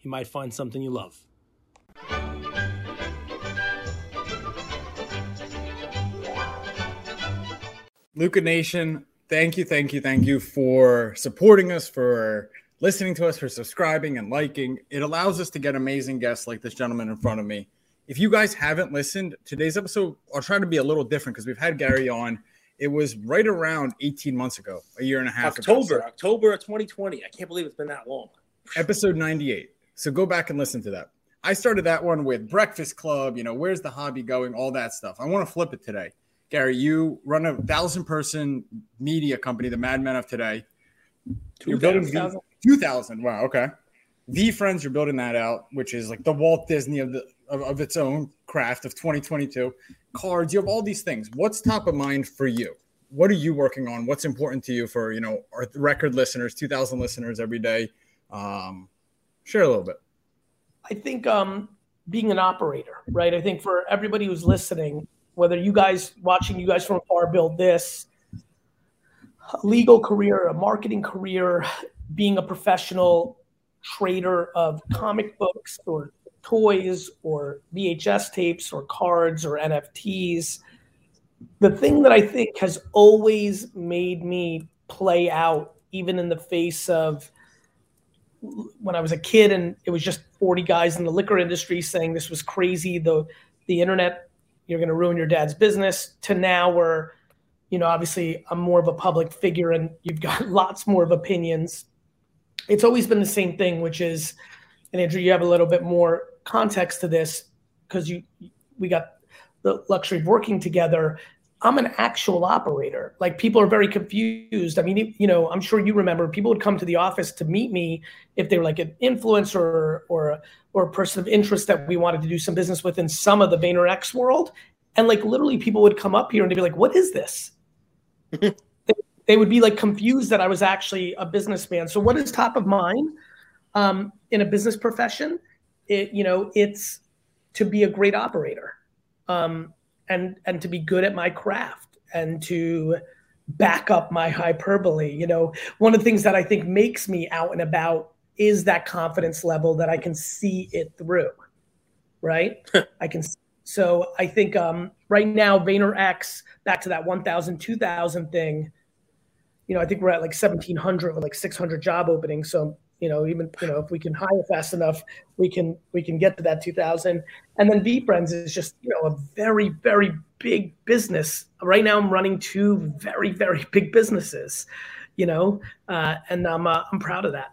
You might find something you love. Luca Nation, thank you for supporting us, for listening to us, for subscribing and liking. It allows us to get amazing guests like this gentleman in front of me. If you guys haven't listened, today's episode, I'll try to be a little different because we've had Gary on. It was right around 18 months ago, a year and a half ago. October of 2020. I can't believe it's been that long. Episode 98. So go back and listen to that. I started that one with Breakfast Club, where's the hobby going, all that stuff. I want to flip it today. Gary, you run a 1,000-person media company, the Mad Men of Today. 2,000. Wow, okay. VeeFriends, you're building that out, which is like the Walt Disney of its own craft of 2022. Cards, you have all these things. What's top of mind for you? What are you working on? What's important to you for, our record listeners, 2,000 listeners every day? Share a little bit. I think being an operator, right? I think for everybody who's listening, whether you guys from afar build this, a legal career, a marketing career, being a professional trader of comic books or toys or VHS tapes or cards or NFTs, the thing that I think has always made me play out, even in the face of when I was a kid and it was just 40 guys in the liquor industry saying this was crazy, the internet, you're going to ruin your dad's business, to now where, obviously I'm more of a public figure and you've got lots more of opinions. It's always been the same thing, which is, and Andrew, you have a little bit more context to this because we got the luxury of working together. I'm an actual operator. Like, people are very confused. I mean, I'm sure you remember people would come to the office to meet me if they were like an influencer or a person of interest that we wanted to do some business with in some of the VaynerX world. And like, literally people would come up here and they'd be like, what is this? They would be like confused that I was actually a businessman. So what is top of mind in a business profession? It's to be a great operator. And to be good at my craft and to back up my hyperbole. One of the things that I think makes me out and about is that confidence level that I can see it through, right? So I think right now, VaynerX, back to that 1,000, 2,000 thing, I think we're at like 1,700 with like 600 job openings. So, even, if we can hire fast enough, we can get to that 2,000. And then VeeFriends is just, a very, very big business. Right now I'm running two very, very big businesses, and I'm proud of that.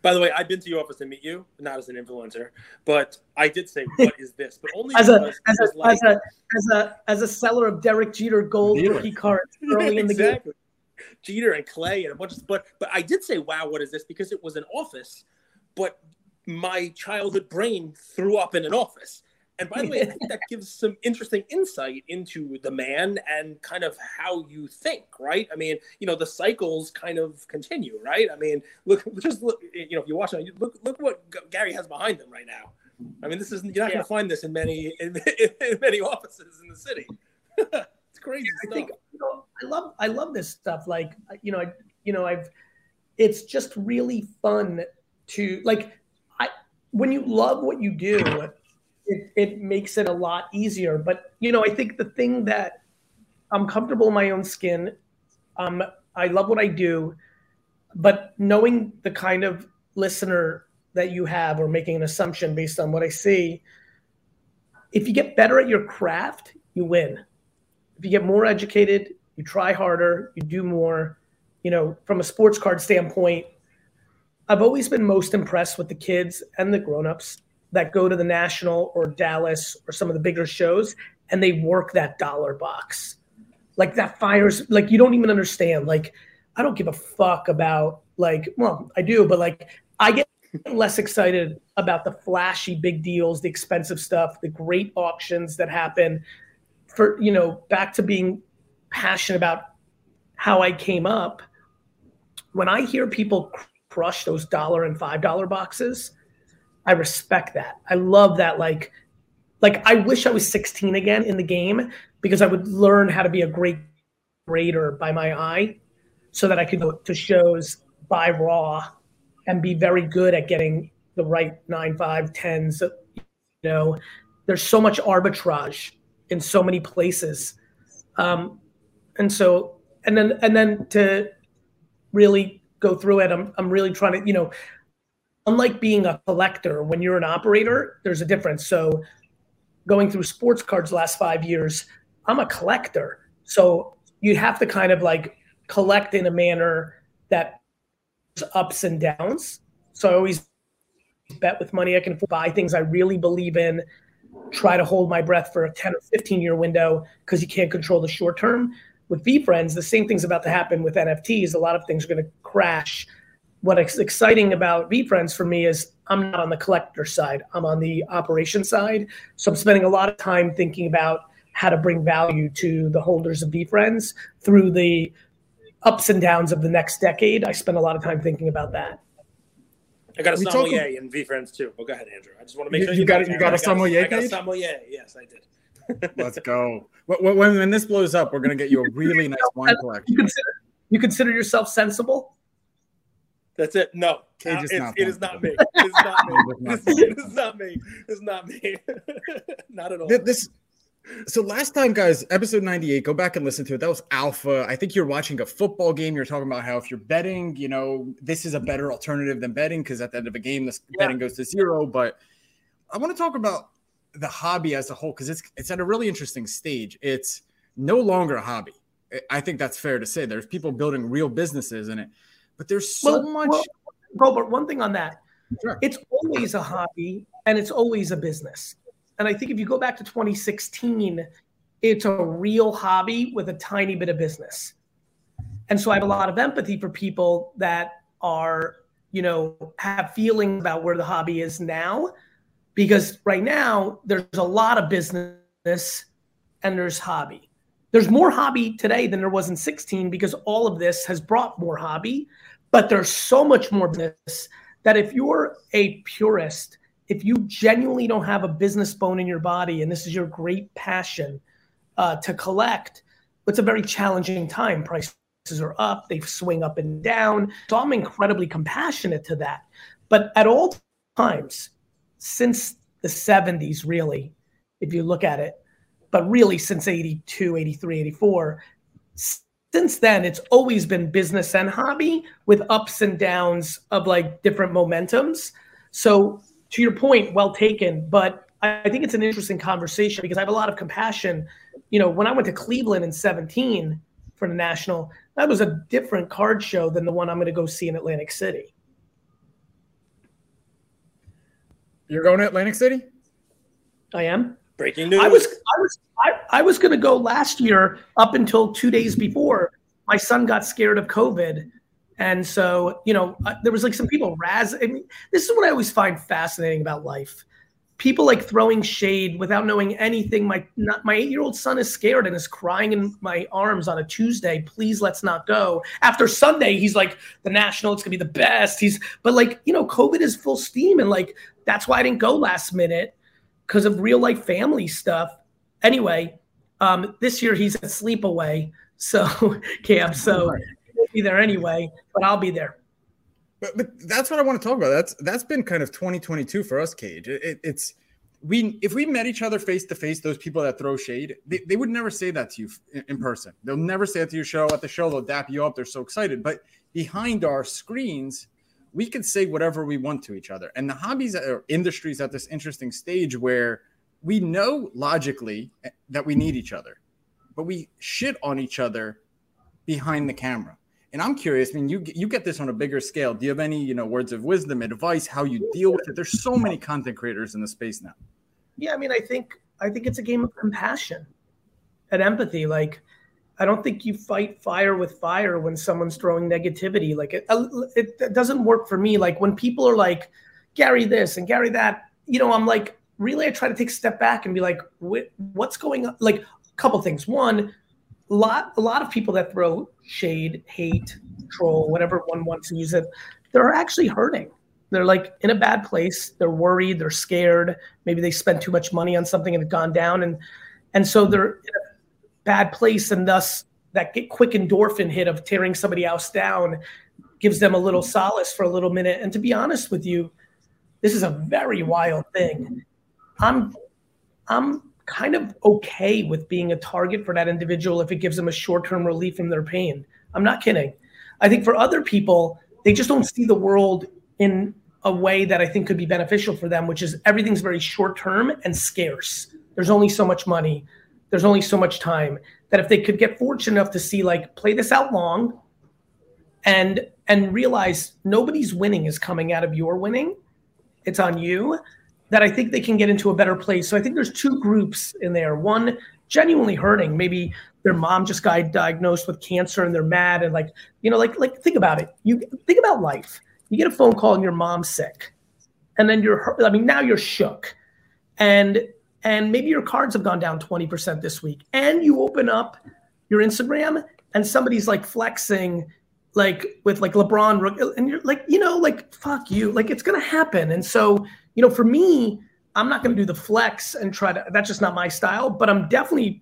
By the way, I've been to your office to meet you, not as an influencer, but I did say, what is this? But only as a seller of Derek Jeter gold rookie cards early in the game. Jeter and Clay and a bunch of, but I did say, wow, what is this? Because it was an office, but my childhood brain threw up in an office. And by the way, I think that gives some interesting insight into the man and kind of how you think, right? I mean, the cycles kind of continue, right? I mean, look, if you're watching, look what Gary has behind him right now. I mean, this is, you're not going to find this in many offices in the city. Crazy stuff. I think I love this stuff. Like, it's just really fun to when you love what you do, it makes it a lot easier. But I think the thing that I'm comfortable in my own skin, I love what I do, but knowing the kind of listener that you have or making an assumption based on what I see, if you get better at your craft, you win. If you get more educated, you try harder, you do more, from a sports card standpoint, I've always been most impressed with the kids and the grownups that go to the National or Dallas or some of the bigger shows and they work that dollar box. Like, that fires, like, you don't even understand. Like, I don't give a fuck about, like, well, I do, but like, I get less excited about the flashy big deals, the expensive stuff, the great auctions that happen. For, you know, back to being passionate about how I came up, when I hear people crush those $1 and $5 boxes, I respect that. I love that. Like I wish I was 16 again in the game, because I would learn how to be a great grader by my eye, so that I could go to shows, buy raw, and be very good at getting the right 9, 5, 10s. You know, there's so much arbitrage in so many places. And then to really go through it, I'm really trying to, you know, unlike being a collector, when you're an operator, there's a difference. So going through sports cards the last 5 years, I'm a collector. So you have to kind of like collect in a manner that ups and downs. So I always bet with money I can buy things I really believe in, try to hold my breath for a 10 or 15 year window, because you can't control the short term. With VeeFriends, the same thing's about to happen with NFTs. A lot of things are going to crash. What's exciting about VeeFriends for me is I'm not on the collector side. I'm on the operation side. So I'm spending a lot of time thinking about how to bring value to the holders of VeeFriends through the ups and downs of the next decade. I spend a lot of time thinking about that. I got a sommelier in VeeFriends too. Oh, go ahead, Andrew. I just want to make sure you got a sommelier. I got a sommelier. Yes, I did. Let's go. When this blows up, we're going to get you a really nice wine collection. You consider yourself sensible? That's it. No. It is not me. It is not me. Not at all. So last time, guys, episode 98, go back and listen to it. That was Alpha. I think you're watching a football game. You're talking about how if you're betting, you know, this is a better alternative than betting, because at the end of a game, this betting goes to zero. But I want to talk about the hobby as a whole, because it's at a really interesting stage. It's no longer a hobby. I think that's fair to say. There's people building real businesses in it, but there's so much. Robert, one thing on that. Sure. It's always a hobby and it's always a business. And I think if you go back to 2016, it's a real hobby with a tiny bit of business. And so I have a lot of empathy for people that are, you know, have feelings about where the hobby is now. Because right now, there's a lot of business and there's hobby. There's more hobby today than there was in 16, because all of this has brought more hobby. But there's so much more business that if you're a purist, if you genuinely don't have a business bone in your body and this is your great passion to collect, it's a very challenging time. Prices are up. They swing up and down. So I'm incredibly compassionate to that. But at all times, since the 70s, really, if you look at it, but really since 82, 83, 84, since then, it's always been business and hobby with ups and downs of like different momentums. So to your point, well taken, but I think it's an interesting conversation because I have a lot of compassion. You know, when I went to Cleveland in 17 for the National, that was a different card show than the one I'm going to go see in Atlantic City. You're going to Atlantic City? I am. Breaking news. I was going to go last year up until 2 days before. My son got scared of COVID. And so, you know, there was like some people I mean, this is what I always find fascinating about life. People like throwing shade without knowing anything. My 8-year-old son is scared and is crying in my arms on a Tuesday. Please, let's not go. After Sunday, he's like, the National, it's going to be the best. But like, you know, COVID is full steam. And like, that's why I didn't go last minute, because of real life family stuff. Anyway, this year he's at sleepaway camp. So he'll be there anyway, but I'll be there. But that's what I want to talk about. That's been kind of 2022 for us, Cage. If we met each other face to face, those people that throw shade, they would never say that to you in person. They'll never say it to your show. At the show, they'll dap you up. They're so excited. But behind our screens, we can say whatever we want to each other. And the hobbies or industries at this interesting stage where we know logically that we need each other, but we shit on each other behind the camera. And I'm curious, I mean, you get this on a bigger scale. Do you have any, you know, words of wisdom, advice, how you deal with it? There's so many content creators in the space now. Yeah, I mean, I think it's a game of compassion and empathy. Like, I don't think you fight fire with fire when someone's throwing negativity. Like it doesn't work for me. Like when people are like, Gary this and Gary that, you know, I'm like, really, I try to take a step back and be like, what's going on? Like a couple things. One, a lot of people that throw shade, hate, troll, whatever one wants to use it, they're actually hurting. They're like in a bad place. They're worried. They're scared. Maybe they spent too much money on something and it gone down. And so they're in a bad place. And thus that quick endorphin hit of tearing somebody else down gives them a little solace for a little minute. And to be honest with you, this is a very wild thing. I'm kind of okay with being a target for that individual if it gives them a short-term relief from their pain. I'm not kidding. I think for other people, they just don't see the world in a way that I think could be beneficial for them, which is everything's very short-term and scarce. There's only so much money. There's only so much time that if they could get fortunate enough to see, like, play this out long and realize nobody's winning is coming out of your winning. It's on you. That I think they can get into a better place. So I think there's two groups in there. One, genuinely hurting. Maybe their mom just got diagnosed with cancer and they're mad and like, you know, like think about it. You think about life. You get a phone call and your mom's sick. And then now you're shook. And maybe your cards have gone down 20% this week. And you open up your Instagram and somebody's like flexing like with like LeBron and you're like, you know, like, fuck you, like it's going to happen. And so, you know, for me, I'm not going to do the flex and that's just not my style, but I'm definitely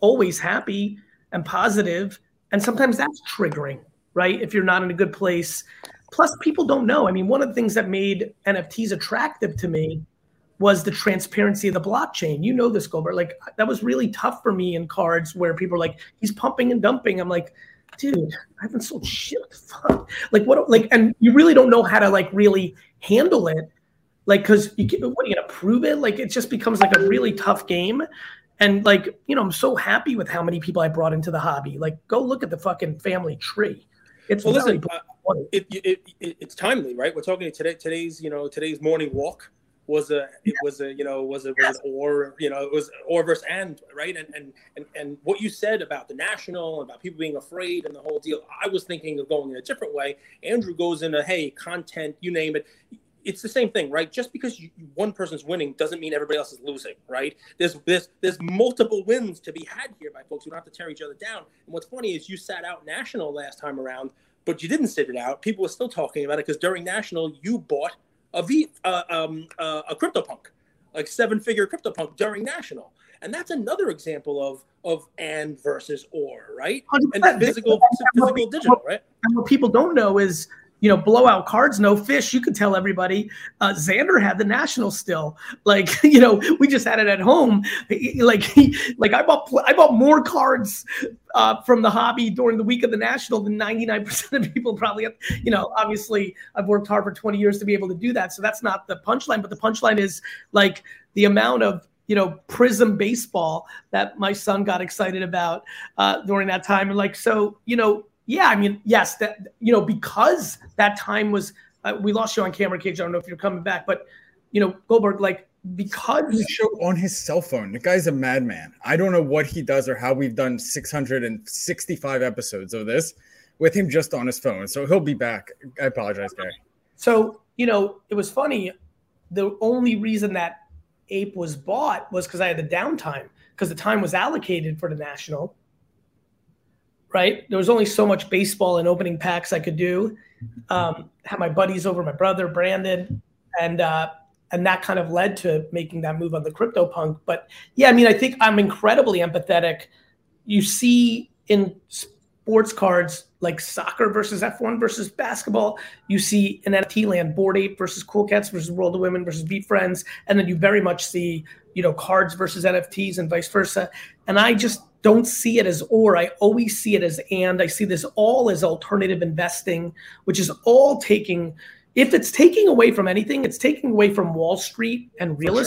always happy and positive. And sometimes that's triggering, right? If you're not in a good place. Plus people don't know. I mean, one of the things that made NFTs attractive to me was the transparency of the blockchain. You know this, Goldberg, like that was really tough for me in cards where people are like, he's pumping and dumping. I'm like, dude, I haven't sold shit. Fuck. Like what? Like, and you really don't know how to like really handle it, like because what are you gonna prove it? Like it just becomes like a really tough game. And like, you know, I'm so happy with how many people I brought into the hobby. Like, go look at the fucking family tree. It's well, listen, it's timely, right? We're talking today. Today's morning walk was or versus and, right? And what you said about the national, about people being afraid and the whole deal, I was thinking of going in a different way. Andrew goes into, hey, content, you name it. It's the same thing, right? Just because one person's winning doesn't mean everybody else is losing, right? There's multiple wins to be had here by folks who don't have to tear each other down. And what's funny is you sat out national last time around, but you didn't sit it out. People were still talking about it because during national, you bought a CryptoPunk, like 7-figure CryptoPunk during national. And that's another example of and versus or, right? And physical digital, right? And what people don't know is, you know, blowout cards, no fish. You could tell everybody. Xander had the national still. Like, you know, we just had it at home. Like I bought more cards from the hobby during the week of the national than 99% of people probably. You know, obviously, I've worked hard for 20 years to be able to do that. So that's not the punchline, but the punchline is like the amount of, you know, Prism baseball that my son got excited about during that time, and like so, you know. Yeah, I mean, yes, that, you know, because that time was, we lost you on camera, Cage. I don't know if you're coming back, but, you know, Goldberg, like, because the show on his cell phone, the guy's a madman. I don't know what he does or how we've done 665 episodes of this with him just on his phone. So he'll be back. I apologize, Gary. So, you know, it was funny. The only reason that Ape was bought was because I had the downtime, because the time was allocated for the national. Right. There was only so much baseball and opening packs I could do. Had my buddies over, my brother, Brandon, and that kind of led to making that move on the CryptoPunk. But yeah, I mean, I think I'm incredibly empathetic. You see in sports cards, like soccer versus F1 versus basketball, you see in NFT land, Bored Ape versus Cool Cats versus World of Women versus VeeFriends. And then you very much see, you know, cards versus NFTs and vice versa. And I just don't see it as or. I always see it as and. I see this all as alternative investing, which is all taking, if it's taking away from anything, it's taking away from Wall Street and real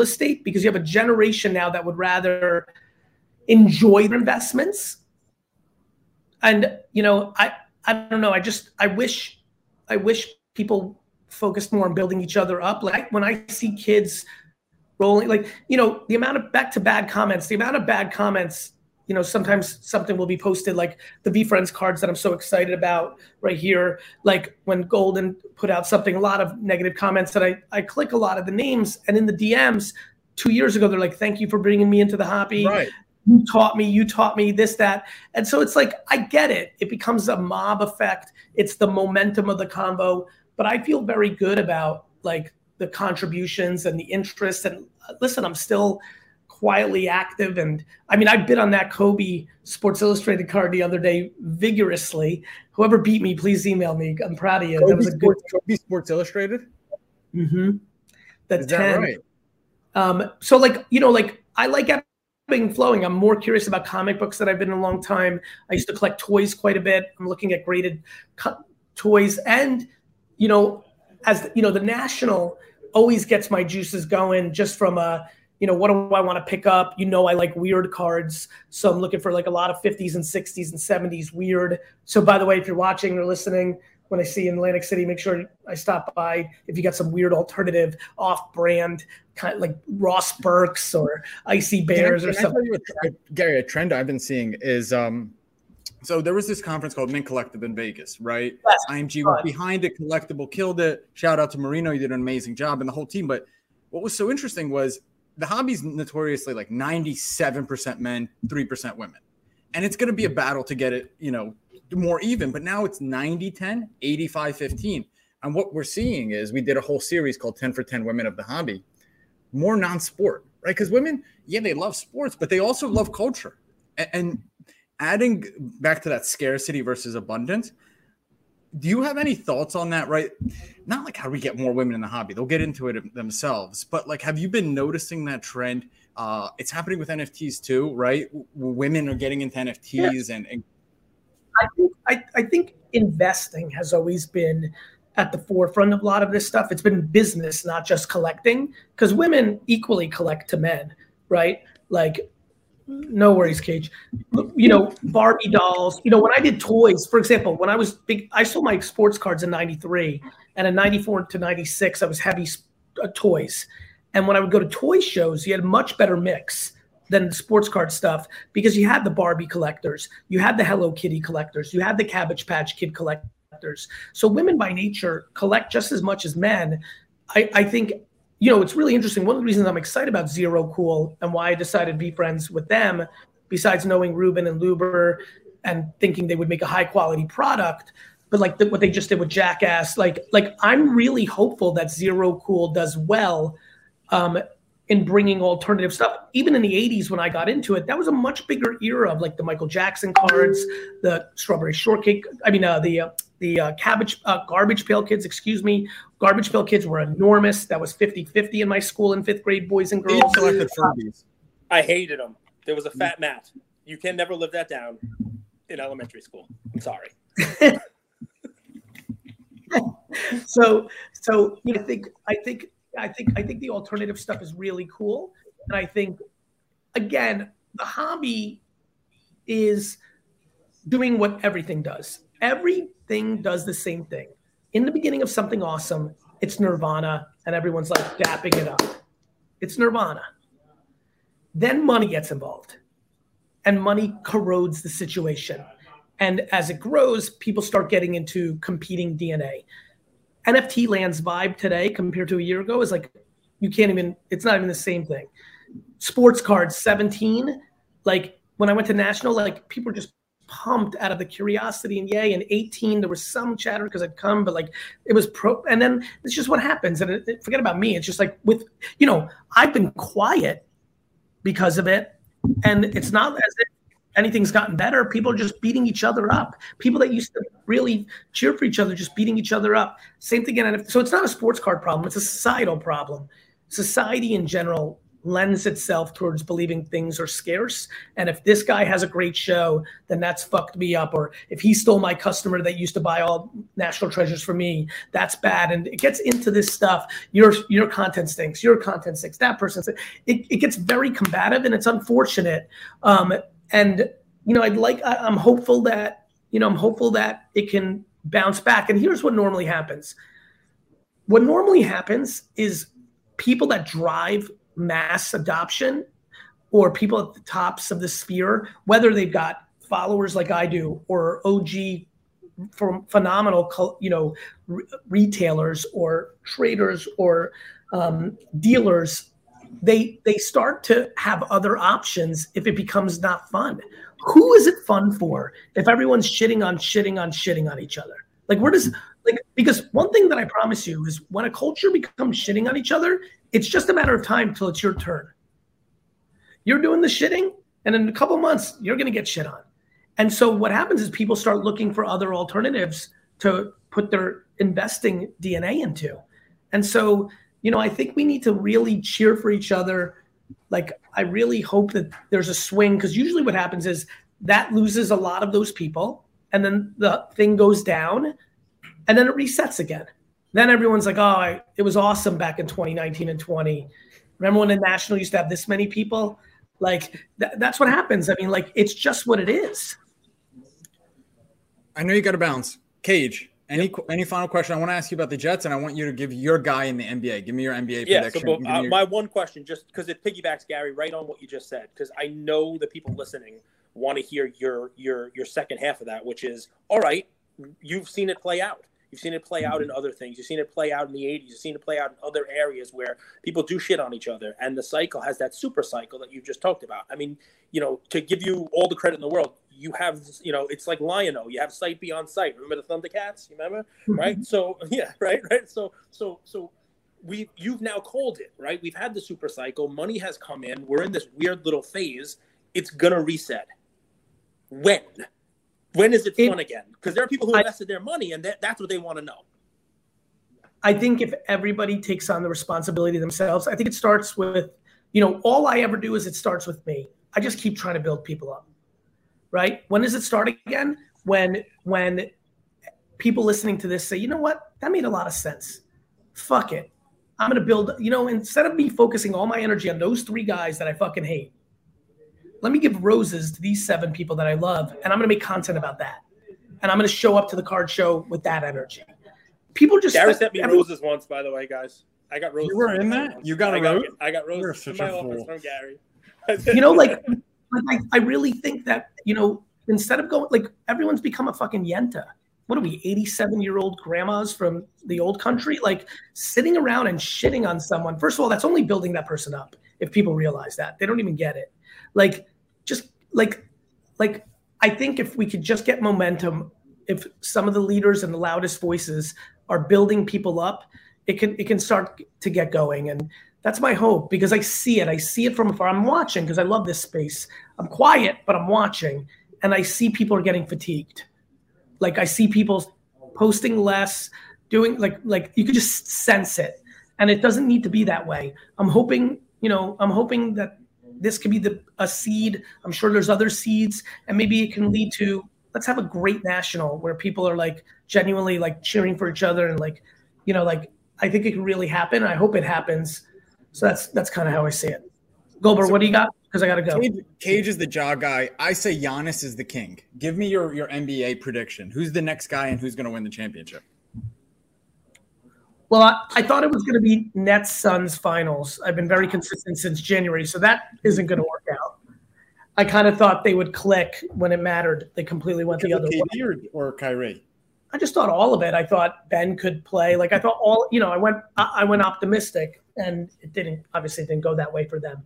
estate, because you have a generation now that would rather enjoy their investments. And, you know, I don't know. I wish people focused more on building each other up. Like when I see kids rolling, like, you know, the amount of bad comments, you know, sometimes something will be posted like the VeeFriends cards that I'm so excited about right here. Like when Golden put out something, a lot of negative comments that I click a lot of the names, and in the DMs 2 years ago, they're like, thank you for bringing me into the hobby. Right. You taught me this, that. And so it's like, I get it. It becomes a mob effect. It's the momentum of the convo. But I feel very good about like the contributions and the interest. And listen, I'm still quietly active. And I mean, I bid on that Kobe Sports Illustrated card the other day vigorously. Whoever beat me, please email me. I'm proud of you. Kobe, that was a good Kobe Sports Illustrated. Mm-hmm. That's 10. Right? So like, you know, like I like and flowing. I'm more curious about comic books that I've been in a long time. I used to collect toys quite a bit. I'm looking at graded toys, and you know, as you know, the national always gets my juices going just from a, you know, what do I want to pick up? You know, I like weird cards, so I'm looking for like a lot of 50s and 60s and 70s weird. So by the way, if you're watching or listening, when I see you in Atlantic City, make sure I stop by if you got some weird alternative off-brand, kind of like Ross Burks or Icy Bears or something. Gary, a trend I've been seeing is, so there was this conference called Mint Collective in Vegas, right? Yes. IMG was behind it, Collectible killed it. Shout out to Marino, you did an amazing job, and the whole team. But what was so interesting was the hobby's notoriously like 97% men, 3% women. And it's going to be a battle to get it, you know, more even, but now it's 90-10, 85-15. And what we're seeing is, we did a whole series called 10 for 10 Women of the Hobby, more non-sport, right? Because women, yeah, they love sports, but they also love culture. And adding back to that scarcity versus abundance, do you have any thoughts on that, right? Not like how we get more women in the hobby, they'll get into it themselves, but like, have you been noticing that trend? It's happening with NFTs too, right? Women are getting into NFTs, yeah. and I think investing has always been at the forefront of a lot of this stuff. It's been business, not just collecting, because women equally collect to men, right? Like, no worries, Cage. You know, Barbie dolls. You know, when I did toys, for example, when I was big, I sold my sports cards in 93, and in 94 to 96, I was heavy toys. And when I would go to toy shows, you had a much better mix than the sports card stuff, because you had the Barbie collectors, you had the Hello Kitty collectors, you had the Cabbage Patch Kid collectors. So women by nature collect just as much as men. I think, you know, it's really interesting. One of the reasons I'm excited about Zero Cool and why I decided to be friends with them, besides knowing Ruben and Luber and thinking they would make a high quality product, but like what they just did with Jackass, like I'm really hopeful that Zero Cool does well in bringing alternative stuff. Even in the 80s when I got into it, that was a much bigger era of like the Michael Jackson cards, the Strawberry Shortcake, Garbage Pail Kids, excuse me. Garbage Pail Kids were enormous. That was 50-50 in my school in fifth grade, boys and girls. I hated them. There was a fat mat. You can never live that down in elementary school. I'm sorry. So you know, I think the alternative stuff is really cool. And I think, again, the hobby is doing what everything does. Everything does the same thing. In the beginning of something awesome, it's Nirvana, and everyone's like dapping it up. It's Nirvana. Then money gets involved, and money corrodes the situation. And as it grows, people start getting into competing DNA. NFT land's vibe today compared to a year ago is like, you can't even, it's not even the same thing. Sports cards, 17, like when I went to national, like people were just pumped out of the curiosity and yay. And 18, there was some chatter because I'd come, but like it was and then it's just what happens. And forget about me. It's just like with, you know, I've been quiet because of it. And it's not as if anything's gotten better. People are just beating each other up. People that used to really cheer for each other, just beating each other up. Same thing again. So it's not a sports card problem. It's a societal problem. Society in general lends itself towards believing things are scarce. And if this guy has a great show, then that's fucked me up. Or if he stole my customer that used to buy all national treasures for me, that's bad. And it gets into this stuff. Your content stinks. Your content stinks. That person stinks. It gets very combative, and it's unfortunate. And, you know, I'm hopeful that it can bounce back. And here's what normally happens. What normally happens is people that drive mass adoption or people at the tops of the sphere, whether they've got followers like I do or OG from phenomenal, you know, retailers or traders or dealers, they start to have other options if it becomes not fun. Who is it fun for if everyone's shitting on each other? Like, where does, like, because one thing that I promise you is when a culture becomes shitting on each other, it's just a matter of time till it's your turn. You're doing the shitting, and in a couple months, you're going to get shit on. And so what happens is people start looking for other alternatives to put their investing DNA into. And so, you know, I think we need to really cheer for each other. Like, I really hope that there's a swing, because usually what happens is that loses a lot of those people, and then the thing goes down, and then it resets again. Then everyone's like, oh, it was awesome back in 2019 and 20. Remember when the National used to have this many people? Like, that's what happens. I mean, like, it's just what it is. I know you got to bounce. Cage, any final question? I want to ask you about the Jets, and I want you to give your guy in the NBA. Give me your NBA prediction. So, my one question, just because it piggybacks, Gary, right on what you just said, because I know the people listening want to hear your second half of that, which is, all right, you've seen it play out. You've seen it play out in other things. You've seen it play out in the 80s. You've seen it play out in other areas where people do shit on each other. And the cycle has that super cycle that you just talked about. I mean, you know, to give you all the credit in the world, you have, you know, it's like Lion-O. You have sight beyond sight. Remember the Thundercats? You remember? Mm-hmm. Right? So, yeah, right. So you've now called it, right? We've had the super cycle. Money has come in. We're in this weird little phase. It's going to reset. When is it fun again? Because there are people who invested their money, and that's what they want to know. I think if everybody takes on the responsibility themselves, I think it starts with, you know, all I ever do is it starts with me. I just keep trying to build people up, right? When does it start again? When people listening to this say, you know what? That made a lot of sense. Fuck it. I'm going to build, you know, instead of me focusing all my energy on those three guys that I fucking hate, let me give roses to these 7 people that I love, and I'm going to make content about that. And I'm going to show up to the card show with that energy. People just sent me roses once, by the way, guys. I got roses. You were in that? Once. You got a rose? I got roses in my office from Gary. You know, like I really think that, you know, instead of going, like, everyone's become a fucking Yenta. What are we, 87-year-old grandmas from the old country? Like, sitting around and shitting on someone. First of all, that's only building that person up if people realize that. They don't even get it. Like, just like I think if we could just get momentum, if some of the leaders and the loudest voices are building people up, it can start to get going. And that's my hope, because I see it. I see it from afar. I'm watching because I love this space. I'm quiet, but I'm watching, and I see people are getting fatigued. Like, I see people posting less, doing like you could just sense it, and it doesn't need to be that way. I'm hoping that this could be a seed. I'm sure there's other seeds, and maybe it can lead to, let's have a great national where people are like genuinely like cheering for each other. And like, you know, like, I think it can really happen. I hope it happens. So that's kind of how I see it. Goldberg, what do you got? Because I got to go. Cage is the jaw guy. I say Giannis is the king. Give me your NBA prediction. Who's the next guy and who's going to win the championship? Well, I thought it was going to be Nets-Suns finals. I've been very consistent since January, so that isn't going to work out. I kind of thought they would click when it mattered. They completely went the other way. Or Kyrie? I just thought all of it. I thought Ben could play. Like, I thought all – you know, I went optimistic, and it didn't – obviously it didn't go that way for them.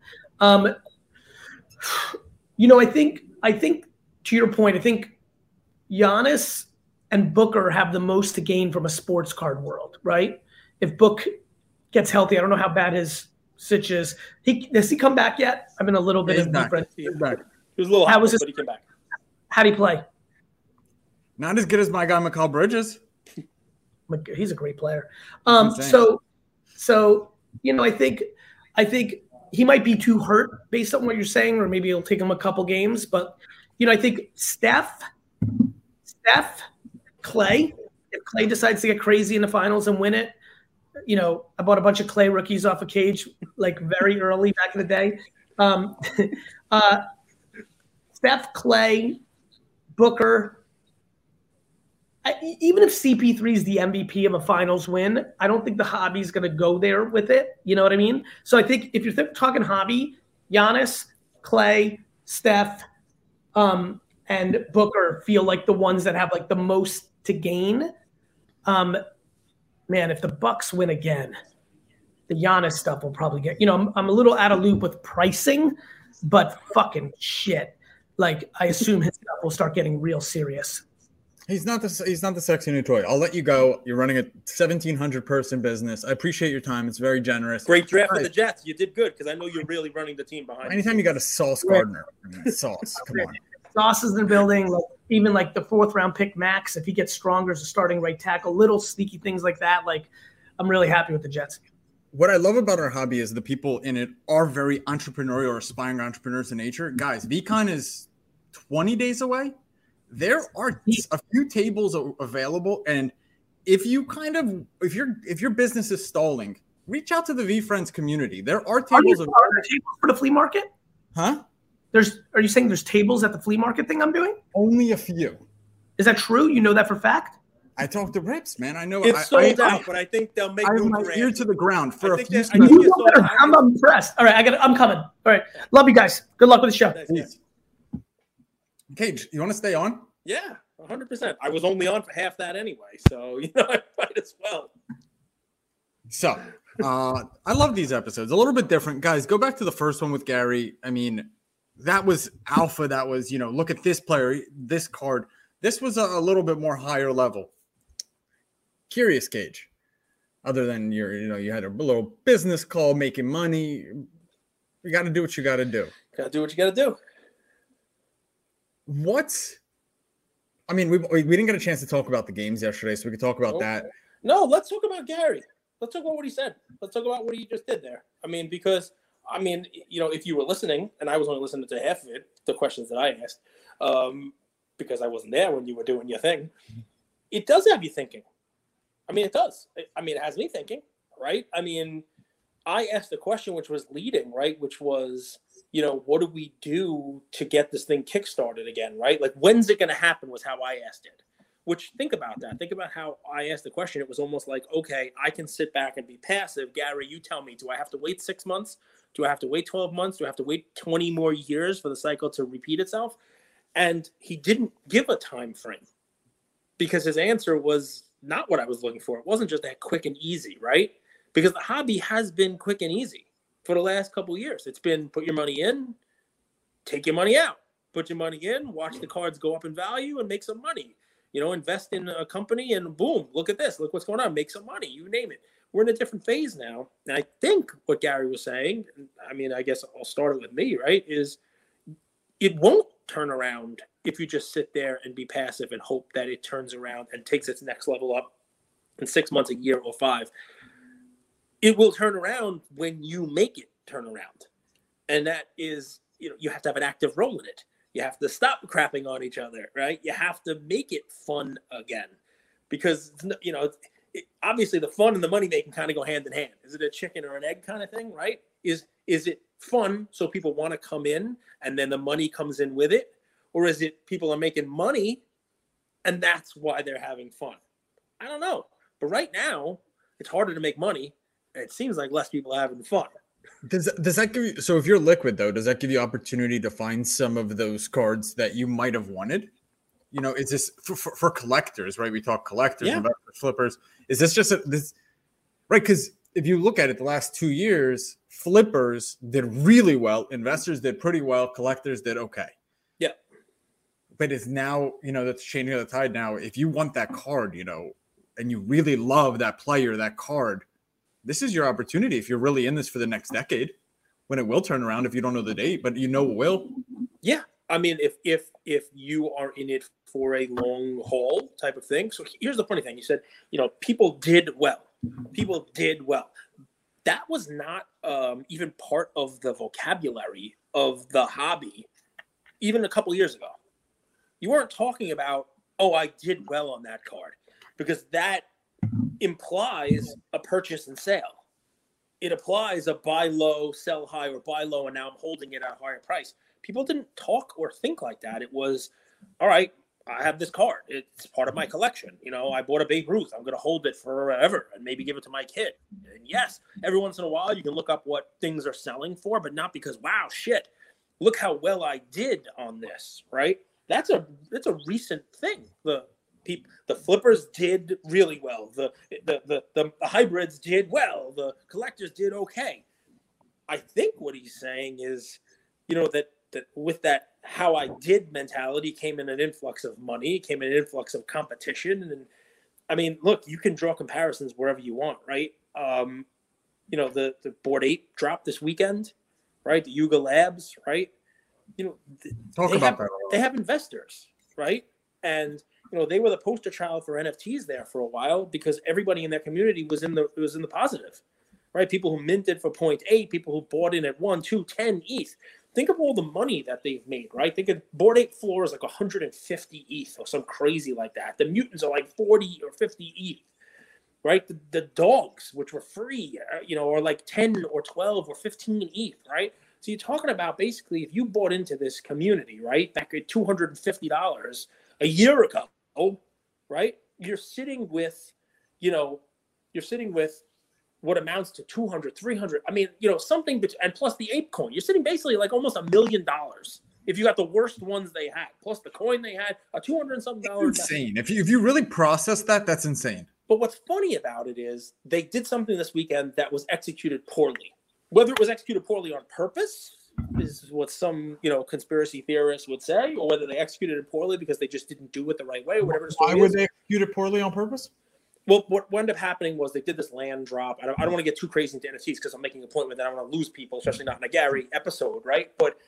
You know, I think to your point, I think Giannis and Booker have the most to gain from a sports card world, right? If Book gets healthy, I don't know how bad his sitch is. Has he come back yet? I'm in a little bit of difference. He was a little hot, but he came back. How'd he play? Not as good as my guy, Mikal Bridges. He's a great player. So you know, I think he might be too hurt based on what you're saying, or maybe it'll take him a couple games. But you know, I think Steph, Klay. If Klay decides to get crazy in the finals and win it. You know, I bought a bunch of Klay rookies off of Cage, like, very early back in the day. Steph, Klay, Booker. Even if CP3 is the MVP of a finals win, I don't think the hobby's going to go there with it. You know what I mean? So I think if you're talking hobby, Giannis, Klay, Steph, and Booker feel like the ones that have like the most to gain. Man, if the Bucks win again, the Giannis stuff will probably get, you know, I'm a little out of loop with pricing, but fucking shit. Like, I assume his stuff will start getting real serious. He's not the sexy new toy. I'll let you go. You're running a 1,700 person business. I appreciate your time. It's very generous. Great draft for the Jets. You did good because I know you're really running the team behind. Anytime you got a Sauce Gardner, Sauce. Come on. Sauce is in the building. Like, even like the 4th round pick Max, if he gets stronger as a starting right tackle, little sneaky things like that. Like, I'm really happy with the Jets. What I love about our hobby is the people in it are very entrepreneurial or aspiring entrepreneurs in nature. Guys, VCon is 20 days away. There are a few tables available, and if your business is stalling, reach out to the VeeFriends community. There are tables available. Are there tables for the flea market? Huh? Are you saying there's tables at the flea market thing I'm doing? Only a few. Is that true? You know that for a fact? I talk to reps, man. I know it's sold out, but I think they'll make my ear to the ground for a few. I'm impressed. All right, I'm coming. All right, love you guys. Good luck with the show. Nice. Cage, you want to stay on? Yeah, 100%. I was only on for half that anyway, so you know I might as well. So I love these episodes. A little bit different, guys. Go back to the first one with Gary. I mean, that was alpha. That was, you know, look at this player, this card. This was a little bit more higher level. Curious, Cage. Other than you had a little business call, making money. You got to do what you got to do. Got to do what you got to do. We didn't get a chance to talk about the games yesterday, so we could talk about that. No, let's talk about Gary. Let's talk about what he said. Let's talk about what he just did there. I mean, because, you know, if you were listening, and I was only listening to half of it, the questions that I asked, because I wasn't there when you were doing your thing, it does have you thinking. I mean, it does. It has me thinking, right? I mean, I asked the question, which was leading, right? Which was, you know, what do we do to get this thing kickstarted again, right? Like, when's it going to happen was how I asked it, which think about that. Think about how I asked the question. It was almost like, okay, I can sit back and be passive. Gary, you tell me, do I have to wait 6 months? Do I have to wait 12 months? Do I have to wait 20 more years for the cycle to repeat itself? And he didn't give a time frame because his answer was not what I was looking for. It wasn't just that quick and easy, right? Because the hobby has been quick and easy. For the last couple of years, it's been put your money in, take your money out, put your money in, watch the cards go up in value and make some money. You know, invest in a company and boom, look at this. Look what's going on. Make some money. You name it. We're in a different phase now. And I think what Gary was saying, I guess I'll start it with me, right, is it won't turn around if you just sit there and be passive and hope that it turns around and takes its next level up in 6 months, a year, or five. It will turn around when you make it turn around. And that is, you know, you have to have an active role in it. You have to stop crapping on each other, right? You have to make it fun again. Because, you know, obviously the fun and the money making kind of go hand in hand. Is it a chicken or an egg kind of thing, right? Is it fun so people want to come in and then the money comes in with it? Or is it people are making money and that's why they're having fun? I don't know. But right now, it's harder to make money. It seems like less people are having fun. Does that give you, so if you're liquid though, does that give you opportunity to find some of those cards that you might have wanted? You know, is this for collectors, right? We talk collectors, yeah. Investors, flippers. Is this just this, right? Because if you look at it, the last 2 years, flippers did really well, investors did pretty well, collectors did okay. Yeah. But it's now, you know, that's changing the tide now. If you want that card, you know, and you really love that player, that card. This is your opportunity if you're really in this for the next decade when it will turn around if you don't know the date, but you know it will. Yeah. I mean, if you are in it for a long haul type of thing. So here's the funny thing. You said, you know, people did well. People did well. That was not even part of the vocabulary of the hobby even a couple of years ago. You weren't talking about, oh, I did well on that card because that – implies a purchase and sale. It applies a buy low, sell high, or buy low, and now I'm holding it at a higher price. People didn't talk or think like that. It was, all right, I have this card. It's part of my collection. You know, I bought a Babe Ruth. I'm going to hold it forever and maybe give it to my kid. And yes, every once in a while, you can look up what things are selling for, but not because, wow, shit, look how well I did on this, right? That's a recent thing. The flippers did really well. The hybrids did well. The collectors did okay. I think what he's saying is, you know, that with that how I did mentality came in an influx of money, came an influx of competition. And I mean, look, you can draw comparisons wherever you want, right? You know, the Bored Ape drop this weekend, right? The Yuga Labs, right? You know, they have investors, right? And you know, they were the poster child for NFTs there for a while because everybody in their community was in the positive, right? People who minted for 0.8, people who bought in at 1, 2, 10 ETH. Think of all the money that they've made, right? Think of Bored Ape floor is like 150 ETH or some crazy like that. The mutants are like 40 or 50 ETH, right? The dogs, which were free, you know, are like 10 or 12 or 15 ETH, right? So you're talking about basically if you bought into this community, right, back at $250 a year ago, right? You're sitting with what amounts to 200, 300. I mean, you know, something, and plus the ape coin, you're sitting basically like almost $1 million. If you got the worst ones they had, plus the coin they had, a $200 and something. Insane. If you really process that, that's insane. But what's funny about it is they did something this weekend that was executed poorly. Whether it was executed poorly on purpose is what some, you know, conspiracy theorists would say, or whether they executed it poorly because they just didn't do it the right way, or whatever. Why would they execute it poorly on purpose? Well, what wound up happening was they did this land drop. I don't want to get too crazy into NFTs because I'm making a point with that. I don't want to lose people, especially not in a Gary episode, right? But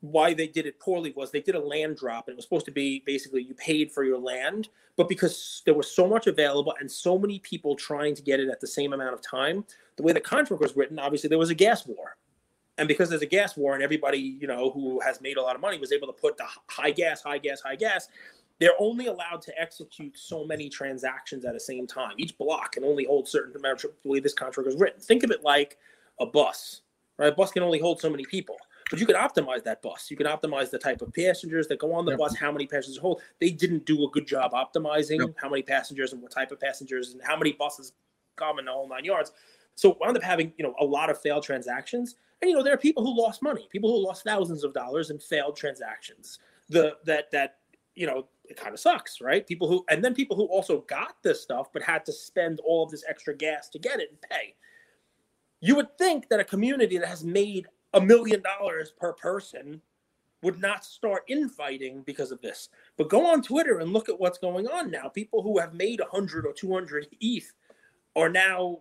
why they did it poorly was they did a land drop, and it was supposed to be basically you paid for your land, but because there was so much available and so many people trying to get it at the same amount of time, the way the contract was written, obviously there was a gas war. And because there's a gas war and everybody, you know, who has made a lot of money was able to put the high gas, they're only allowed to execute so many transactions at the same time. Each block can only hold certain amount of the way this contract is written. Think of it like a bus, right? A bus can only hold so many people, but you can optimize that bus. You can optimize the type of passengers that go on the bus, how many passengers hold. They didn't do a good job optimizing how many passengers and what type of passengers and how many buses come in the whole nine yards. So we wound up having, you know, a lot of failed transactions. And, you know, there are people who lost money, people who lost thousands of dollars in failed transactions. You know, it kind of sucks, right? People who also got this stuff but had to spend all of this extra gas to get it and pay. You would think that a community that has made $1 million per person would not start infighting because of this. But go on Twitter and look at what's going on now. People who have made 100 or 200 ETH are now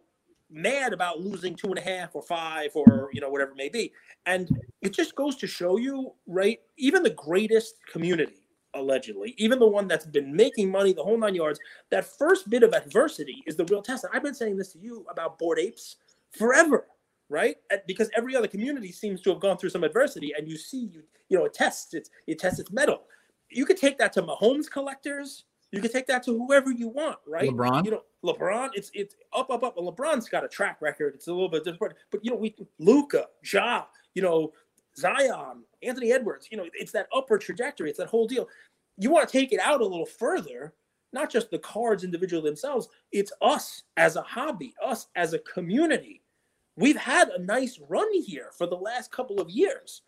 mad about losing 2.5 or 5 or, you know, whatever it may be. And it just goes to show you, right, even the greatest community, allegedly, even the one that's been making money the whole nine yards, that first bit of adversity is the real test. And I've been saying this to you about Bored Apes forever, right? Because every other community seems to have gone through some adversity, and you see, you know, it tests its mettle. You could take that to Mahomes collectors. You can take that to whoever you want, right? LeBron, you know, LeBron. It's up. Well, LeBron's got a track record. It's a little bit different, but you know, Luca, Ja, you know, Zion, Anthony Edwards, you know, it's that upward trajectory. It's that whole deal. You want to take it out a little further, not just the cards individually themselves. It's us as a hobby, us as a community. We've had a nice run here for the last couple of years,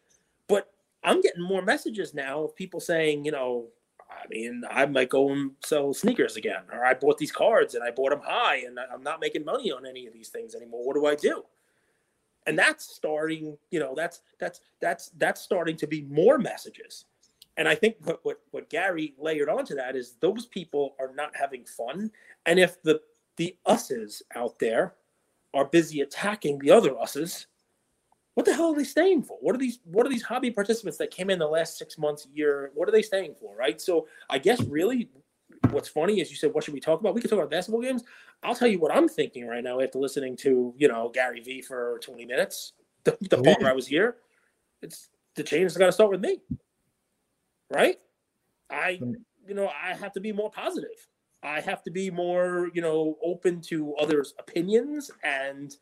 but I'm getting more messages now of people saying, you know, I mean, I might go and sell sneakers again, or I bought these cards and I bought them high and I'm not making money on any of these things anymore. What do I do? And that's starting, you know, that's starting to be more messages. And I think what Gary layered onto that is those people are not having fun. And if the usses out there are busy attacking the other usses, what the hell are they staying for? What are these hobby participants that came in the last 6 months, year? What are they staying for, right? So I guess really what's funny is you said, what should we talk about? We could talk about basketball games. I'll tell you what I'm thinking right now after listening to, you know, Gary Vee for 20 minutes, the part where I was here. It's the change that's got to start with me, right? I have to be more positive. I have to be more, you know, open to others' opinions and,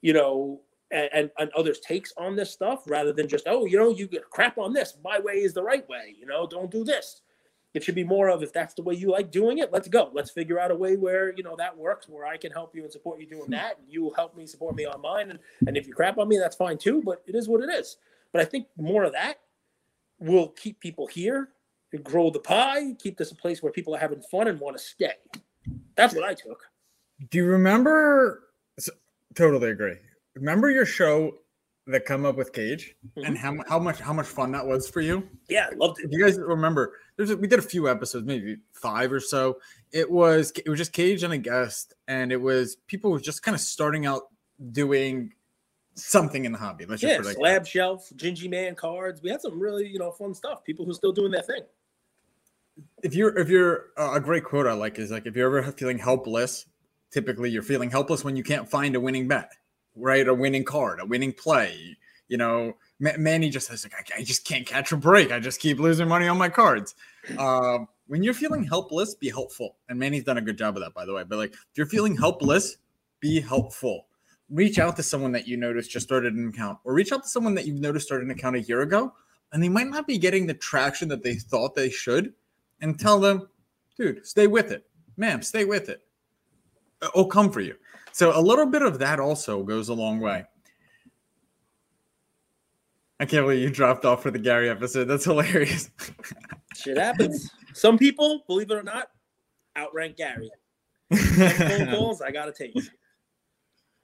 you know, and others' takes on this stuff rather than just, oh, you know, you get crap on this. My way is the right way. You know, don't do this. It should be more of, if that's the way you like doing it, let's go. Let's figure out a way where, you know, that works, where I can help you and support you doing that. And you help me support me on mine. And if you crap on me, that's fine too, but it is what it is. But I think more of that will keep people here, grow the pie, keep this a place where people are having fun and want to stay. That's what I took. Do you remember? Totally agree. Remember your show that come up with Cage and how much fun that was for you? Yeah, I loved it. If you guys remember, we did a few episodes, maybe 5 or so. It was just Cage and a guest, and it was people were just kind of starting out doing something in the hobby. Let's just slab shelf, Gingy Man cards. We had some really fun stuff. People who are still doing their thing. If you're a great quote I like is like, if you're ever feeling helpless, typically you're feeling helpless when you can't find a winning bet, right? A winning card, a winning play. Manny just says, like, I just can't catch a break. I just keep losing money on my cards. When you're feeling helpless, be helpful. And Manny's done a good job of that, by the way. But like, if you're feeling helpless, be helpful. Reach out to someone that you noticed just started an account, or reach out to someone that you've noticed started an account a year ago, and they might not be getting the traction that they thought they should, and tell them, dude, stay with it. Ma'am, stay with it. I'll come for you. So a little bit of that also goes a long way. I can't believe you dropped off for the Gary episode. That's hilarious. Shit happens. Some people, believe it or not, outrank Gary. Phone calls, I got to take.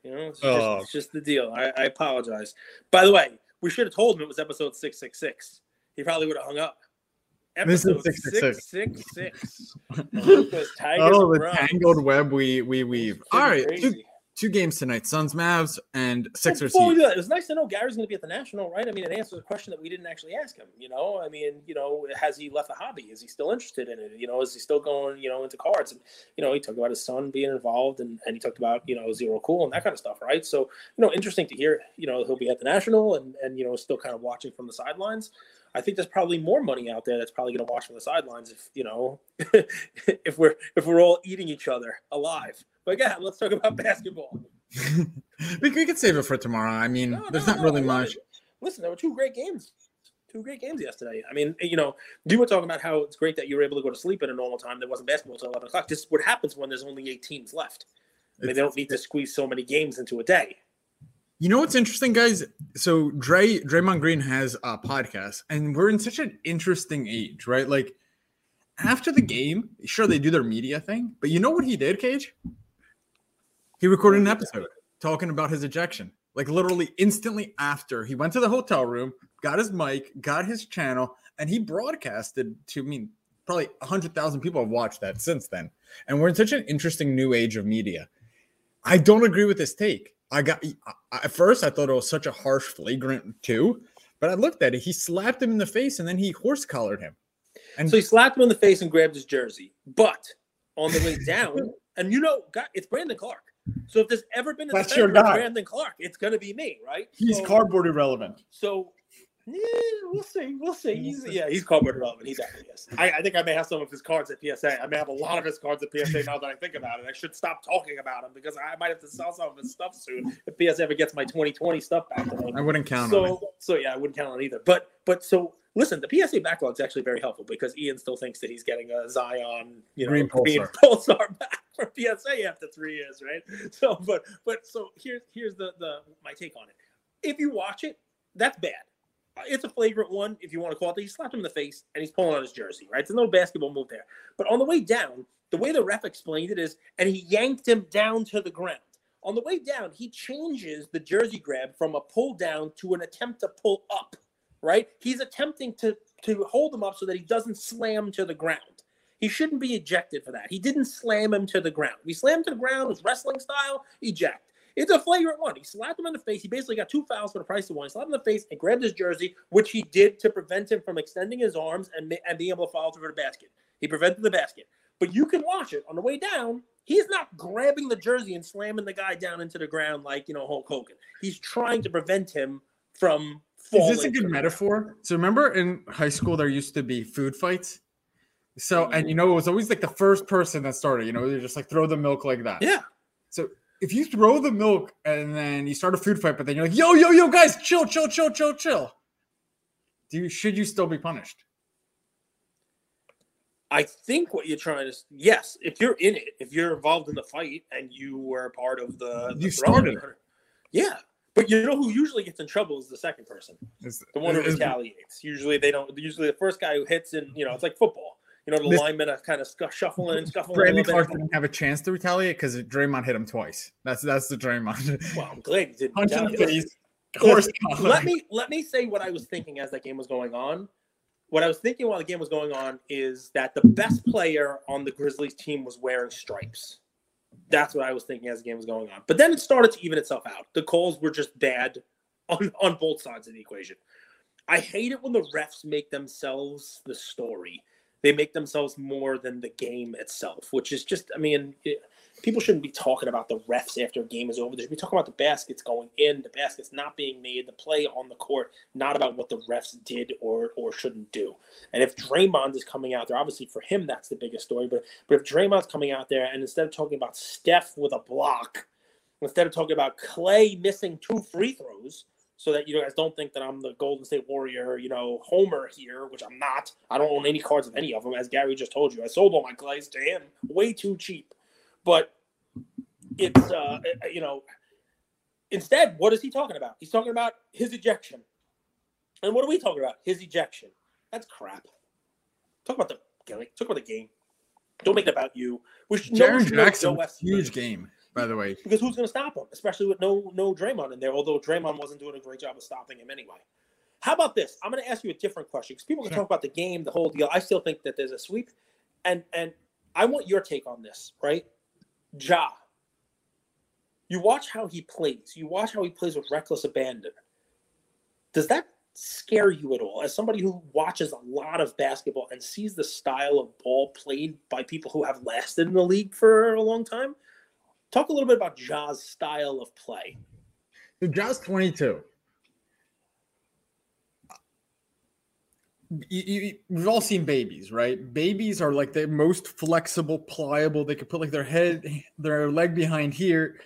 It's just the deal. I apologize. By the way, we should have told him it was episode 666. He probably would have hung up. Episode 666. The tangled web we weave. All right, two games tonight: Suns, Mavs, and Sixers. Before we do that, it was nice to know Gary's going to be at the National, right? I mean, it answers a question that we didn't actually ask him. Has he left the hobby? Is he still interested in it? Is he still going? Into cards? And he talked about his son being involved, and he talked about Zero Cool and that kind of stuff, right? So interesting to hear. He'll be at the National, and still kind of watching from the sidelines. I think there's probably more money out there that's probably going to watch from the sidelines if we're all eating each other alive. But yeah, let's talk about basketball. We could save it for tomorrow. I mean, there's not really much. Listen, there were two great games yesterday. I mean, you were talking about how it's great that you were able to go to sleep at a normal time. There wasn't basketball until 11 o'clock. This is what happens when there's only 8 teams left. I mean, they don't need to squeeze so many games into a day. You know what's interesting, guys? So Draymond Green has a podcast, and we're in such an interesting age, right? Like, after the game, sure, they do their media thing, but you know what he did, Cage? He recorded an episode talking about his ejection. Like, literally instantly after, he went to the hotel room, got his mic, got his channel, and he broadcasted to, probably 100,000 people have watched that since then. And we're in such an interesting new age of media. I don't agree with this take. At first, I thought it was such a harsh, flagrant too, but I looked at it. He slapped him in the face, and then he horse-collared him. And so he slapped him in the face and grabbed his jersey. But on the way down, and it's Brandon Clark. So if there's ever been a defender with Brandon Clark, it's going to be me, right? He's cardboard irrelevant. So we'll see. He's cardboard irrelevant. He definitely is. I think I may have some of his cards at PSA. I may have a lot of his cards at PSA now that I think about it. I should stop talking about him because I might have to sell some of his stuff soon if PSA ever gets my 2020 stuff back to me. I wouldn't count on it. So yeah, I wouldn't count on it either. But so. Listen, the PSA backlog is actually very helpful because Ian still thinks that he's getting a Zion, Green Pulsar back for PSA after 3 years, right? So, but so here's my take on it. If you watch it, that's bad. It's a flagrant one, if you want to call it. He slapped him in the face and he's pulling out his jersey, right? There's no basketball move there. But on the way down, the way the ref explained it is, and he yanked him down to the ground. On the way down, he changes the jersey grab from a pull down to an attempt to pull up. Right? He's attempting to hold him up so that he doesn't slam to the ground. He shouldn't be ejected for that. He didn't slam him to the ground. If he slammed to the ground, it's wrestling style, eject. It's a flagrant one. He slapped him in the face. He basically got 2 fouls for the price of one. He slapped him in the face and grabbed his jersey, which he did to prevent him from extending his arms and being able to follow through the basket. He prevented the basket. But you can watch it. On the way down, he's not grabbing the jersey and slamming the guy down into the ground like, Hulk Hogan. He's trying to prevent him from... Is this a good metaphor? So remember in high school, there used to be food fights. So, and it was always like the first person that started, they just like throw the milk like that. Yeah. So if you throw the milk and then you start a food fight, but then you're like, yo, guys, chill. Should you still be punished? I think what you're trying to, yes, if you're in it, if you're involved in the fight and you were part of the, you started. Yeah. But you know who usually gets in trouble is the second person. The one who retaliates. Usually they don't. Usually the first guy who hits, and you know, it's like football. You know, the linemen are kind of shuffling and scuffling. Brandon Clark didn't have a chance to retaliate because Draymond hit him twice. That's the Draymond. Well, I'm glad he didn't. Punch in the face. Horse collar. Let me say what I was thinking as that game was going on. What I was thinking while the game was going on is that the best player on the Grizzlies team was wearing stripes. That's what I was thinking as the game was going on. But then it started to even itself out. The calls were just bad on both sides of the equation. I hate it when the refs make themselves the story. They make themselves more than the game itself, which is just, I mean, people shouldn't be talking about the refs after a game is over. They should be talking about the baskets going in, the baskets not being made, the play on the court, not about what the refs did or shouldn't do. And if Draymond is coming out there, obviously for him that's the biggest story, but if Draymond's coming out there and instead of talking about Steph with a block, instead of talking about Klay missing 2 free throws, so that you guys don't think that I'm the Golden State Warrior, you know, homer here, which I'm not. I don't own any cards of any of them, as Gary just told you. I sold all my Clays to him way too cheap. But it's, you know, instead, what is he talking about? He's talking about his ejection. And what are we talking about? His ejection. That's crap. Talk about the game. Don't make it about you. Jaren Jackson, huge game. By the way, because who's going to stop him, especially with no Draymond in there? Although Draymond wasn't doing a great job of stopping him anyway. How about this? I'm going to ask you a different question because people can talk about the game, the whole deal. I still think that there's a sweep, and I want your take on this, right? Ja, you watch how he plays. You watch how he plays with reckless abandon. Does that scare you at all? As somebody who watches a lot of basketball and sees the style of ball played by people who have lasted in the league for a long time. Talk a little bit about Ja's style of play. Ja's 22. We've all seen babies, right? Babies are like the most flexible, pliable. They could put like their leg behind here.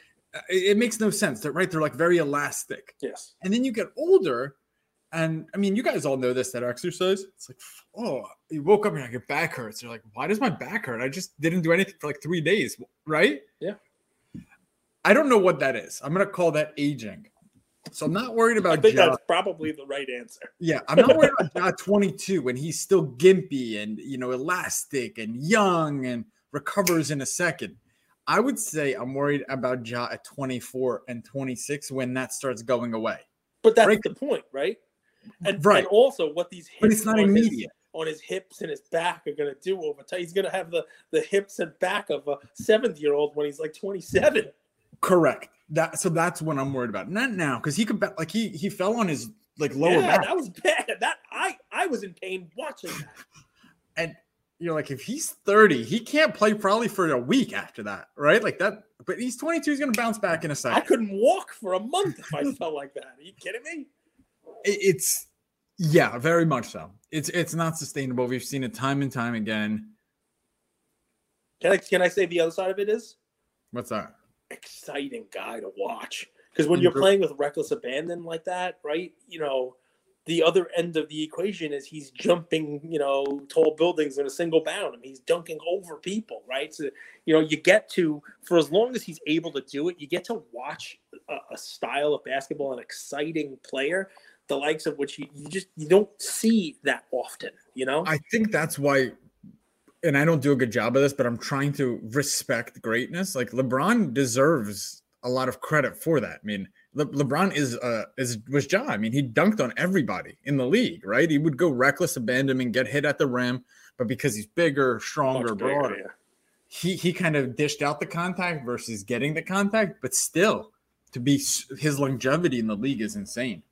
It makes no sense. They're right. They're like very elastic. Yes. And then you get older. And I mean, you guys all know this, that exercise. It's like, oh, you woke up and your back hurts. You're like, why does my back hurt? I just didn't do anything for like 3 days. Right? Yeah. I don't know what that is. I'm going to call that aging. So I'm not worried about Ja. I think that's probably the right answer. Yeah, I'm not worried about Ja 22 when he's still gimpy and, you know, elastic and young and recovers in a second. I would say I'm worried about Ja at 24 and 26 when that starts going away. But that's right? The point, right? And also what these hits it's not immediate. On his hips and his back are going to do over time. He's going to have the hips and back of a 7th-year-old when he's like 27. Correct. So that's what I'm worried about. Not now, because he could like he fell on his like lower back. That was bad. That I was in pain watching that. And you're like, if he's 30, he can't play probably for a week after that, right? Like that. But he's 22. He's gonna bounce back in a second. I couldn't walk for a month if I felt like that. Are you kidding me? It's yeah, very much so. It's not sustainable. We've seen it time and time again. Can I say the other side of it is? What's that? Exciting guy to watch because when you're playing with reckless abandon like that, right? You know, the other end of the equation is he's jumping, you know, tall buildings in a single bound and he's dunking over people, right? So, you know, you get to, for as long as he's able to do it, you get to watch a style of basketball, an exciting player, the likes of which you don't see that often, you know? I think that's why. And I don't do a good job of this, but I'm trying to respect greatness. Like LeBron deserves a lot of credit for that. I mean, LeBron was Ja. I mean, he dunked on everybody in the league, right? He would go reckless abandon and get hit at the rim, but because he's bigger, stronger, broader, yeah. he kind of dished out the contact versus getting the contact. But still, his longevity in the league is insane.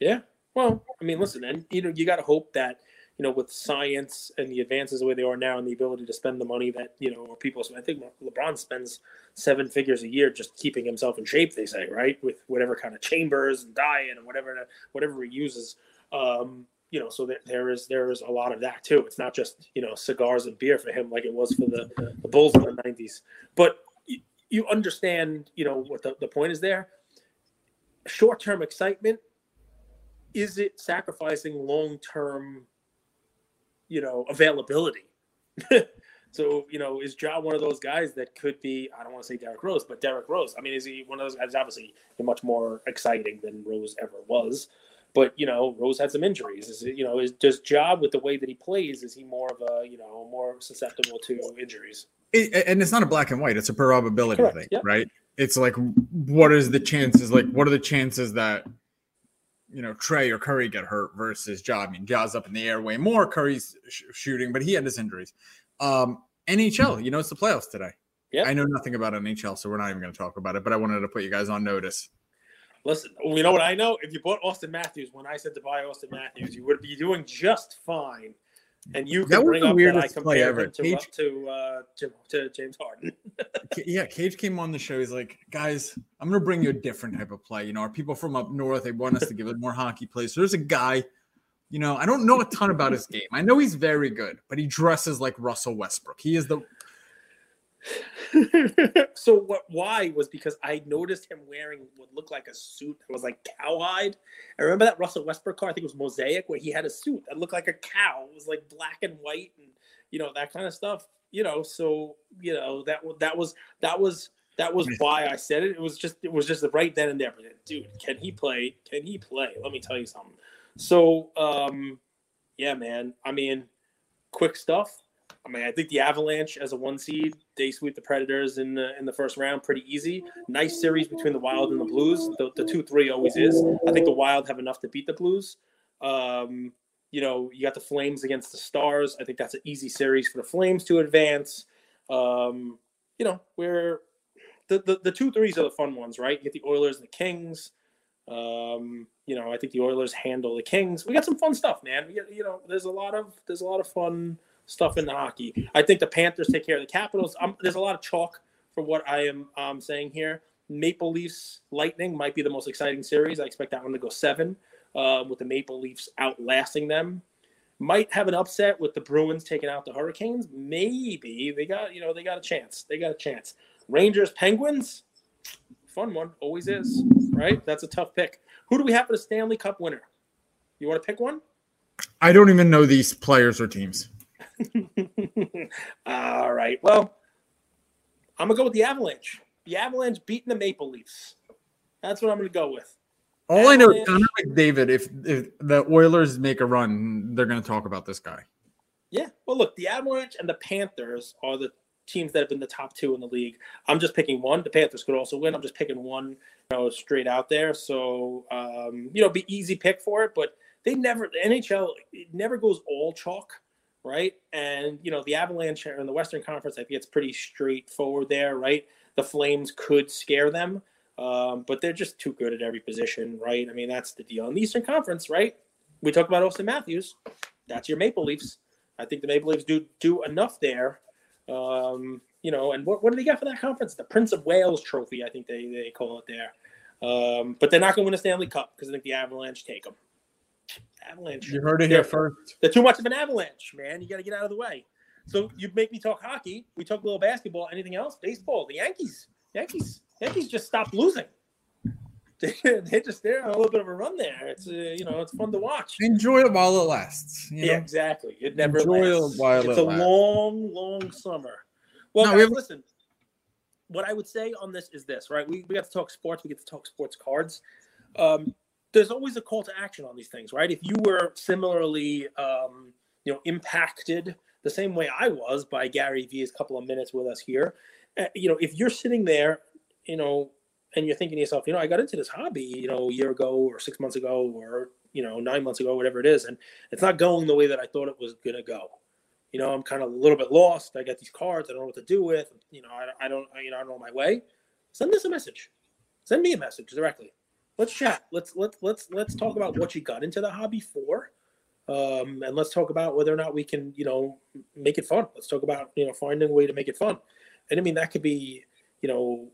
Yeah. Well, I mean, listen, and you know, you got to hope that. You know, with science and the advances the way they are now and the ability to spend the money that, you know, people spend. I think LeBron spends 7 figures a year just keeping himself in shape, they say, right? With whatever kind of chambers and diet and whatever he uses. You know, so there is a lot of that, too. It's not just, you know, cigars and beer for him like it was for the Bulls in the 90s. But you understand, you know, what the point is there. Short-term excitement, is it sacrificing long-term, you know, availability? So, you know, is Ja one of those guys that could be, I don't want to say Derek Rose, but Derek Rose? I mean, is he one of those guys? Obviously, they're much more exciting than Rose ever was. But, you know, Rose had some injuries. Is it, you know, does Ja, with the way that he plays, is he more of a, you know, more susceptible to injuries? And it's not a black and white. It's a probability thing, yep. Right? It's like, what is the chances? Like, what are the chances that, you know, Trey or Curry get hurt versus Ja? I mean, Ja's up in the air way more. Curry's shooting, but he had his injuries. NHL, you know, it's the playoffs today. Yep. I know nothing about NHL, so we're not even going to talk about it, but I wanted to put you guys on notice. Listen, you know what I know? If you bought Auston Matthews, when I said to buy Auston Matthews, you would be doing just fine. And you can bring up that I compared him to James Harden. Yeah, Cage came on the show. He's like, guys, I'm going to bring you a different type of play. You know, our people from up north, they want us to give it more hockey play. So there's a guy, you know, I don't know a ton about his game. I know he's very good, but he dresses like Russell Westbrook. He is the... So what? Why was because I noticed him wearing what looked like a suit that was like cowhide. I remember that Russell Westbrook car. I think it was Mosaic, where he had a suit that looked like a cow. It was like black and white, and you know that kind of stuff. You know, so you know that was why I said it. It was just right then and there. Dude, can he play? Can he play? Let me tell you something. So, yeah, man. I mean, quick stuff. I mean, I think the Avalanche as a 1 seed, they sweep the Predators in the first round pretty easy. Nice series between the Wild and the Blues. The 2-3 always is. I think the Wild have enough to beat the Blues. You know, you got the Flames against the Stars. I think that's an easy series for the Flames to advance. You know, where the 2-3s are the fun ones, right? You get the Oilers and the Kings. You know, I think the Oilers handle the Kings. We got some fun stuff, man. You know, there's a lot of fun stuff in the hockey. I think the Panthers take care of the Capitals. There's a lot of chalk for what I am saying here. Maple Leafs Lightning might be the most exciting series. I expect that one to go 7, with the Maple Leafs outlasting them. Might have an upset with the Bruins taking out the Hurricanes. Maybe they got a chance. Rangers Penguins, fun one, always is, right? That's a tough pick. Who do we have for the Stanley Cup winner? You want to pick one? I don't even know these players or teams. All right. Well, I'm going to go with the Avalanche. The Avalanche beating the Maple Leafs. That's what I'm going to go with. All Avalanche. I know is Connor McDavid, if the Oilers make a run, they're going to talk about this guy. Yeah. Well, look, the Avalanche and the Panthers are the teams that have been the top 2 in the league. I'm just picking one. The Panthers could also win. I'm just picking one, you know, straight out there. So, you know, be easy pick for it. But the NHL, it never goes all chalk. Right. And, you know, the Avalanche in the Western Conference, I think it's pretty straightforward there. Right. The Flames could scare them, but they're just too good at every position. Right. I mean, that's the deal in the Eastern Conference. Right. We talked about Auston Matthews. That's your Maple Leafs. I think the Maple Leafs do enough there. You know, and what do they got for that conference? The Prince of Wales Trophy, I think they call it there. But they're not going to win a Stanley Cup because I think the Avalanche take them. Avalanche. You heard it here first. They're too much of an avalanche, man. You got to get out of the way. So you make me talk hockey. We talk a little basketball. Anything else? Baseball. The Yankees just stopped losing. They're on a little bit of a run there. It's you know, it's fun to watch. Enjoy it while it lasts. You know? Yeah, exactly. It never lasts. It's a long summer. Well, no, guys, listen. What I would say on this is this, right? We got to talk sports. We get to talk sports cards. There's always a call to action on these things, right? If you were similarly, you know, impacted the same way I was by Gary Vee's couple of minutes with us here, you know, if you're sitting there, you know, and you're thinking to yourself, you know, I got into this hobby, you know, a year ago or 6 months ago or, you know, 9 months ago, whatever it is, and it's not going the way that I thought it was going to go. You know, I'm kind of a little bit lost. I got these cards. I don't know what to do with. You know, I don't know my way. Send us a message. Send me a message directly. Let's chat. Let's talk about what you got into the hobby for, and let's talk about whether or not we can, you know, make it fun. Let's talk about, you know, finding a way to make it fun. And I mean, that could be, you know,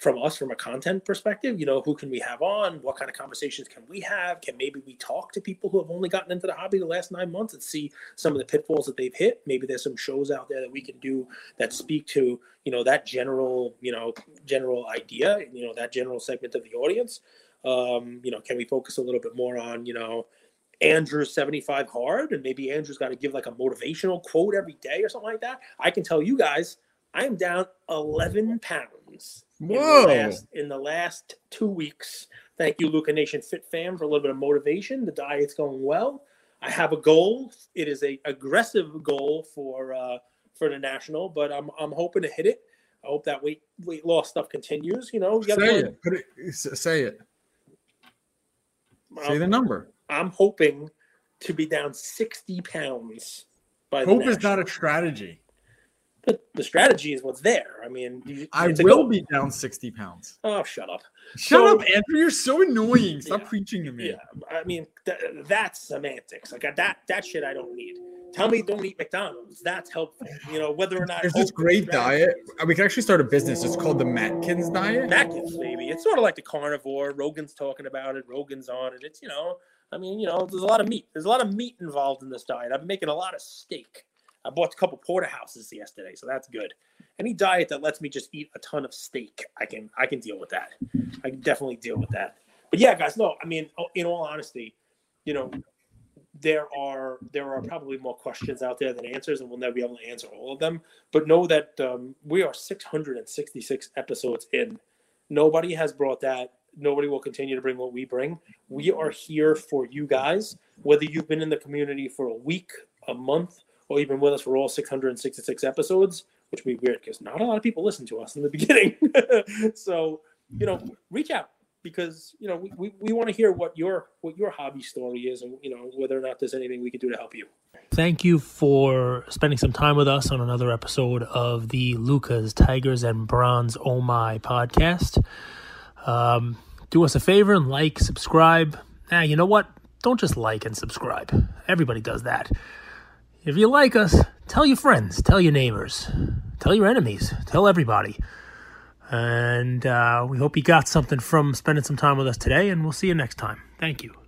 from us, from a content perspective, you know, who can we have on? What kind of conversations can we have? Can maybe we talk to people who have only gotten into the hobby the last 9 months and see some of the pitfalls that they've hit? Maybe there's some shows out there that we can do that speak to, you know, that general idea, you know, that general segment of the audience. You know, can we focus a little bit more on, you know, Andrew's 75 hard, and maybe Andrew's got to give like a motivational quote every day or something like that. I can tell you guys, I am down 11 pounds in the last 2 weeks. Thank you, Luca Nation Fit Fam, for a little bit of motivation. The diet's going well. I have a goal. It is an aggressive goal for the national, but I'm hoping to hit it. I hope that weight loss stuff continues. You know, say it. Say the number. I'm hoping to be down 60 pounds by the national. Hope is not a strategy. But the strategy is what's there. I mean, I will be down 60 pounds. Oh, shut up. Shut up, Andrew. You're so annoying. Stop preaching to me. Yeah. I mean, that's semantics. Like that shit I don't need. Tell me don't eat McDonald's. That's helpful. You know, whether or not. There's this great diet. We can actually start a business. It's called the Matkins diet. Matkins, baby. It's sort of like the carnivore. Rogan's talking about it. Rogan's on it. It's, you know, I mean, you know, there's a lot of meat. There's a lot of meat involved in this diet. I'm making a lot of steak. I bought a couple porterhouses yesterday, so that's good. Any diet that lets me just eat a ton of steak, I can deal with that. I can definitely deal with that. But yeah, guys, no, I mean, in all honesty, you know, there are probably more questions out there than answers, and we'll never be able to answer all of them. But know that we are 666 episodes in. Nobody has brought that. Nobody will continue to bring what we bring. We are here for you guys, whether you've been in the community for a week, a month, or even with us for all 666 episodes, which would be weird because not a lot of people listen to us in the beginning. So, you know, reach out because, you know, we want to hear what your hobby story is and, you know, whether or not there's anything we can do to help you. Thank you for spending some time with us on another episode of the Lucas, Tigers, and Bronze Oh My podcast. Do us a favor and like, subscribe. Now, you know what? Don't just like and subscribe. Everybody does that. If you like us, tell your friends, tell your neighbors, tell your enemies, tell everybody. And we hope you got something from spending some time with us today, and we'll see you next time. Thank you.